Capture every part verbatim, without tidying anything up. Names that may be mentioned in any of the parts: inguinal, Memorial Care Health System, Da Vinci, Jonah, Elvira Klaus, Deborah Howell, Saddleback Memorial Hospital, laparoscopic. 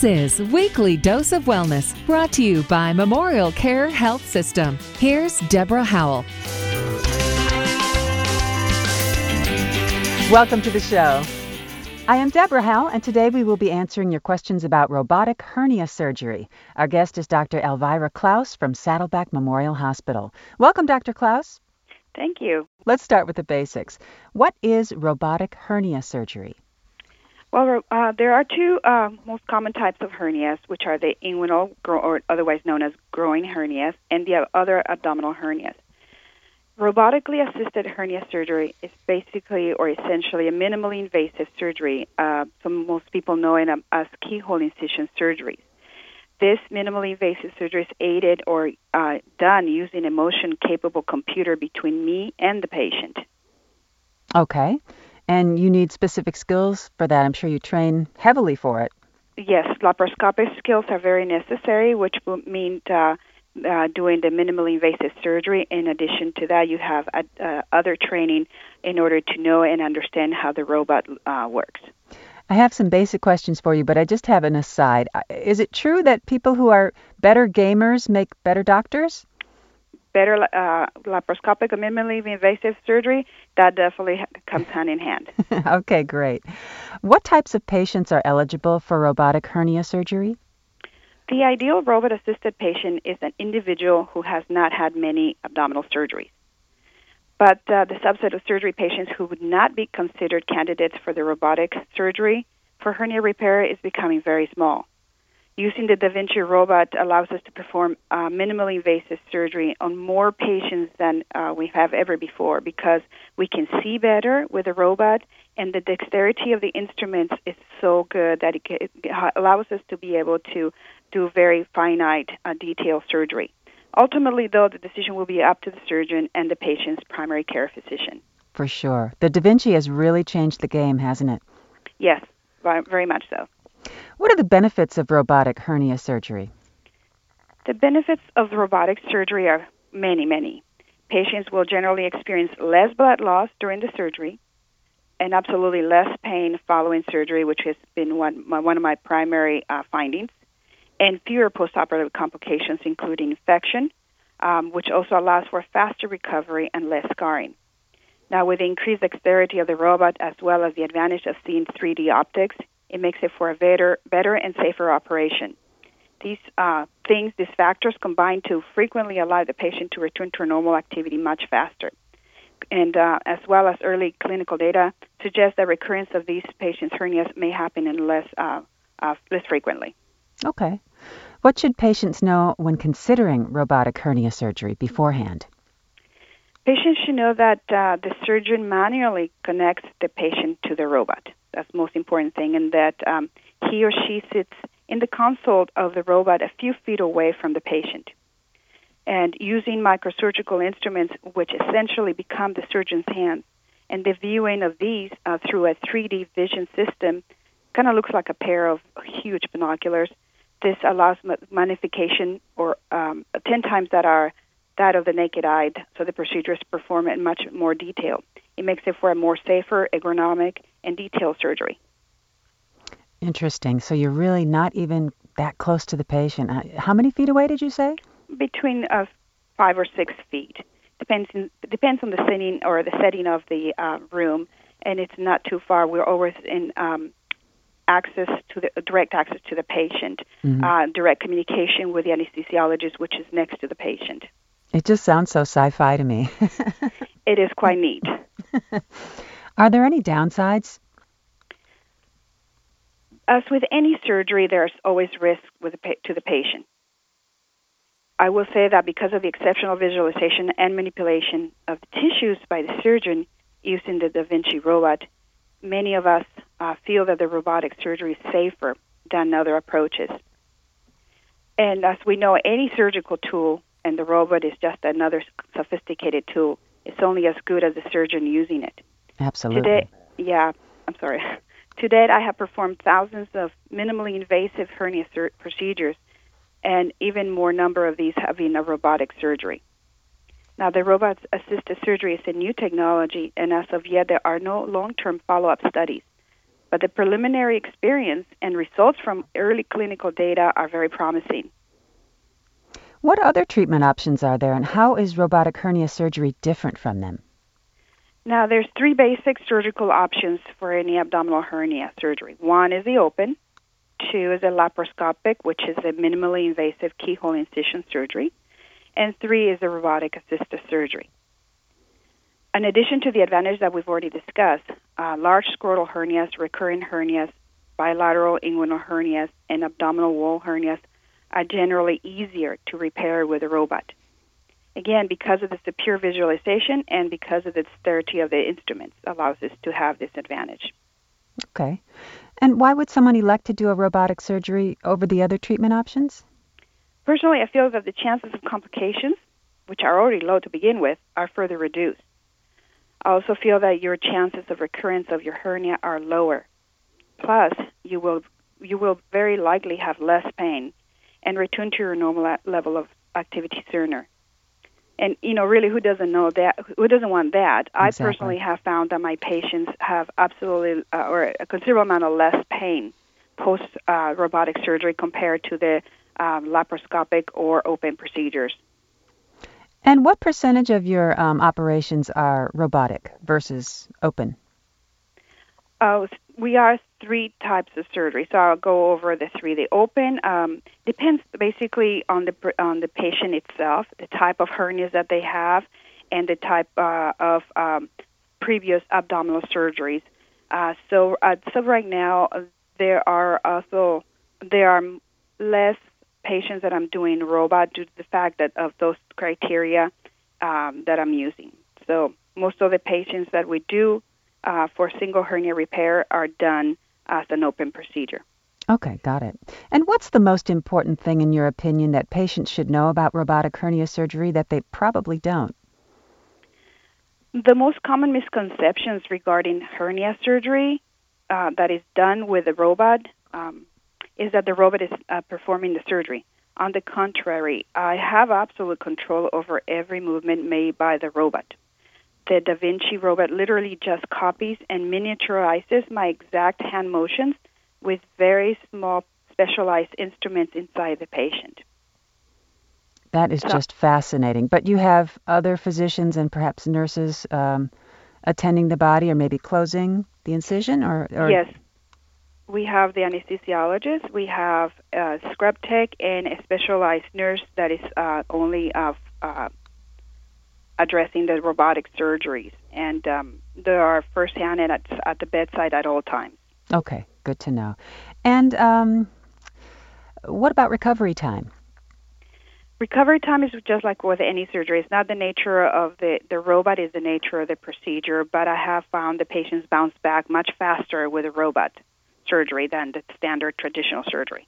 This is Weekly Dose of Wellness, brought to you by Memorial Care Health System. Here's Deborah Howell. Welcome to the show. I am Deborah Howell, and today we will be answering your questions about robotic hernia surgery. Our guest is Doctor Elvira Klaus from Saddleback Memorial Hospital. Welcome, Doctor Klaus. Thank you. Let's start with the basics. What is robotic hernia surgery? Well, uh, there are two uh, most common types of hernias, which are the inguinal, or otherwise known as groin hernias, and the other abdominal hernias. Robotically assisted hernia surgery is basically or essentially a minimally invasive surgery, uh, some most people know it as keyhole incision surgeries. This minimally invasive surgery is aided or uh, done using a motion-capable computer between me and the patient. Okay. And you need specific skills for that. I'm sure you train heavily for it. Yes, laparoscopic skills are very necessary, which will mean uh, uh, doing the minimally invasive surgery. In addition to that, you have uh, other training in order to know and understand how the robot uh, works. I have some basic questions for you, but I just have an aside. Is it true that people who are better gamers make better doctors? Better uh, laparoscopic and minimally invasive surgery, that definitely comes hand in hand. Okay, great. What types of patients are eligible for robotic hernia surgery? The ideal robot-assisted patient is an individual who has not had many abdominal surgeries. But uh, the subset of surgery patients who would not be considered candidates for the robotic surgery for hernia repair is becoming very small. Using the Da Vinci robot allows us to perform uh, minimally invasive surgery on more patients than uh, we have ever before, because we can see better with a robot, and the dexterity of the instruments is so good that it, can, it allows us to be able to do very finite, uh, detailed surgery. Ultimately, though, the decision will be up to the surgeon and the patient's primary care physician. For sure. The Da Vinci has really changed the game, hasn't it? Yes, very much so. What are the benefits of robotic hernia surgery? The benefits of robotic surgery are many, many. Patients will generally experience less blood loss during the surgery and absolutely less pain following surgery, which has been one, my, one of my primary uh, findings, and fewer postoperative complications, including infection, um, which also allows for faster recovery and less scarring. Now, with the increased dexterity of the robot, as well as the advantage of seeing three D optics, it makes it for a better, better and safer operation. These uh, things, these factors combine to frequently allow the patient to return to normal activity much faster. And uh, as well as early clinical data suggests that recurrence of these patients' hernias may happen in less, uh, uh, less frequently. Okay. What should patients know when considering robotic hernia surgery beforehand? Patients should know that uh, the surgeon manually connects the patient to the robot. That's the most important thing, and that um, he or she sits in the console of the robot a few feet away from the patient. And using microsurgical instruments, which essentially become the surgeon's hands, and the viewing of these uh, through a three D vision system kind of looks like a pair of huge binoculars. This allows magnification or um, ten times that are that of the naked eye, so the procedure is performed in much more detail. It makes it for a more safer, ergonomic, and detailed surgery. Interesting. So you're really not even that close to the patient. How many feet away did you say? Between uh, five or six feet. Depends in, depends on the setting or the setting of the uh, room, and it's not too far. We're always in um, access to the direct access to the patient, mm-hmm. uh, direct communication with the anesthesiologist, which is next to the patient. It just sounds so sci-fi to me. It is quite neat. Are there any downsides? As with any surgery, there's always risk with the pa- to the patient. I will say that because of the exceptional visualization and manipulation of the tissues by the surgeon using the Da Vinci robot, many of us uh, feel that the robotic surgery is safer than other approaches. And as we know, any surgical tool, and the robot is just another sophisticated tool, it's only as good as the surgeon using it. Absolutely. Today, yeah, I'm sorry. To date, I have performed thousands of minimally invasive hernia sur- procedures, and even more number of these have been a robotic surgery. Now, the robot-assisted surgery is a new technology, and as of yet, there are no long-term follow-up studies. but the preliminary experience and results from early clinical data are very promising. What other treatment options are there, and how is robotic hernia surgery different from them? Now, there's three basic surgical options for any abdominal hernia surgery. One is the open, two is a laparoscopic, which is a minimally invasive keyhole incision surgery, and three is a robotic-assisted surgery. In addition to the advantage that we've already discussed, uh, large scrotal hernias, recurrent hernias, bilateral inguinal hernias, and abdominal wall hernias are generally easier to repair with a robot. Again, because of the superior visualization and because of the dexterity of the instruments allows us to have this advantage. Okay. And why would someone elect to do a robotic surgery over the other treatment options? Personally, I feel that the chances of complications, which are already low to begin with, are further reduced. I also feel that your chances of recurrence of your hernia are lower. Plus, you will you will very likely have less pain and return to your normal level of activity sooner. And, you know, really, who doesn't know that? Who doesn't want that? Exactly. I personally have found that my patients have absolutely uh, or a considerable amount of less pain post-robotic uh, surgery compared to the um, laparoscopic or open procedures. And what percentage of your um, operations are robotic versus open? Uh, we are three types of surgery, so I'll go over the three. The open um, depends basically on the on the patient itself, the type of hernias that they have, and the type uh, of um, previous abdominal surgeries. Uh, so, uh, so right now there are also there are less patients that I'm doing robot due to the fact that of those criteria um, that I'm using. So most of the patients that we do Uh, for single hernia repair are done as an open procedure. Okay, got it. And what's the most important thing, in your opinion, that patients should know about robotic hernia surgery that they probably don't? The most common misconceptions regarding hernia surgery uh, that is done with a robot um, is that the robot is uh, performing the surgery. On the contrary, I have absolute control over every movement made by the robot. The Da Vinci robot literally just copies and miniaturizes my exact hand motions with very small specialized instruments inside the patient. That is so, just fascinating. But you have other physicians and perhaps nurses um, attending the body or maybe closing the incision? Or, or... Yes. We have the anesthesiologist, we have a scrub tech, and a specialized nurse that is uh, only of... Uh, addressing the robotic surgeries, and um, they are firsthand and at, at the bedside at all times. Okay, good to know. And um, what about recovery time? Recovery time is just like with any surgery. It's not the nature of the, the robot, it's the nature of the procedure, but I have found the patients bounce back much faster with a robot surgery than the standard traditional surgery.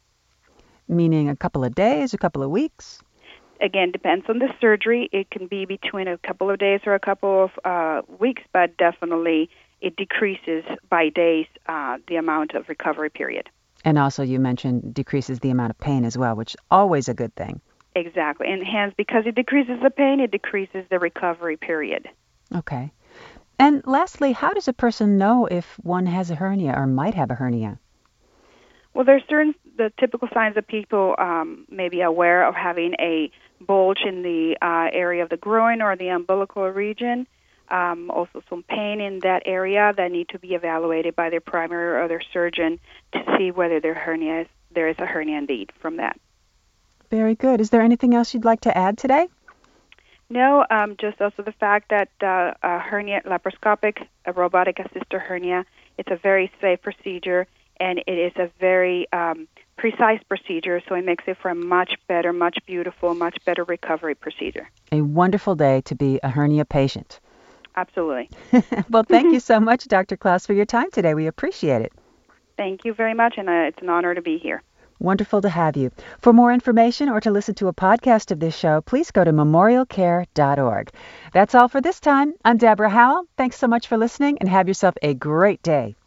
Meaning a couple of days, a couple of weeks? Again, depends on the surgery. It can be between a couple of days or a couple of uh, weeks, but definitely it decreases by days uh, the amount of recovery period. And also you mentioned decreases the amount of pain as well, which is always a good thing. Exactly. And hence, because it decreases the pain, it decreases the recovery period. Okay. And lastly, how does a person know if one has a hernia or might have a hernia? Well, there's certain the typical signs that people um, may be aware of having a bulge in the uh, area of the groin or the umbilical region, um, also some pain in that area that need to be evaluated by their primary or their surgeon to see whether their hernia is, there is a hernia indeed from that. Very good. Is there anything else you'd like to add today? No, um, just also the fact that uh, a hernia, laparoscopic, a robotic-assisted hernia, it's a very safe procedure. And it is a very um, precise procedure, so it makes it for a much better, much beautiful, much better recovery procedure. A wonderful day to be a hernia patient. Absolutely. Well, thank you so much, Doctor Klaus, for your time today. We appreciate it. Thank you very much, and uh, it's an honor to be here. Wonderful to have you. For more information or to listen to a podcast of this show, please go to memorial care dot org. That's all for this time. I'm Deborah Howell. Thanks so much for listening, and have yourself a great day.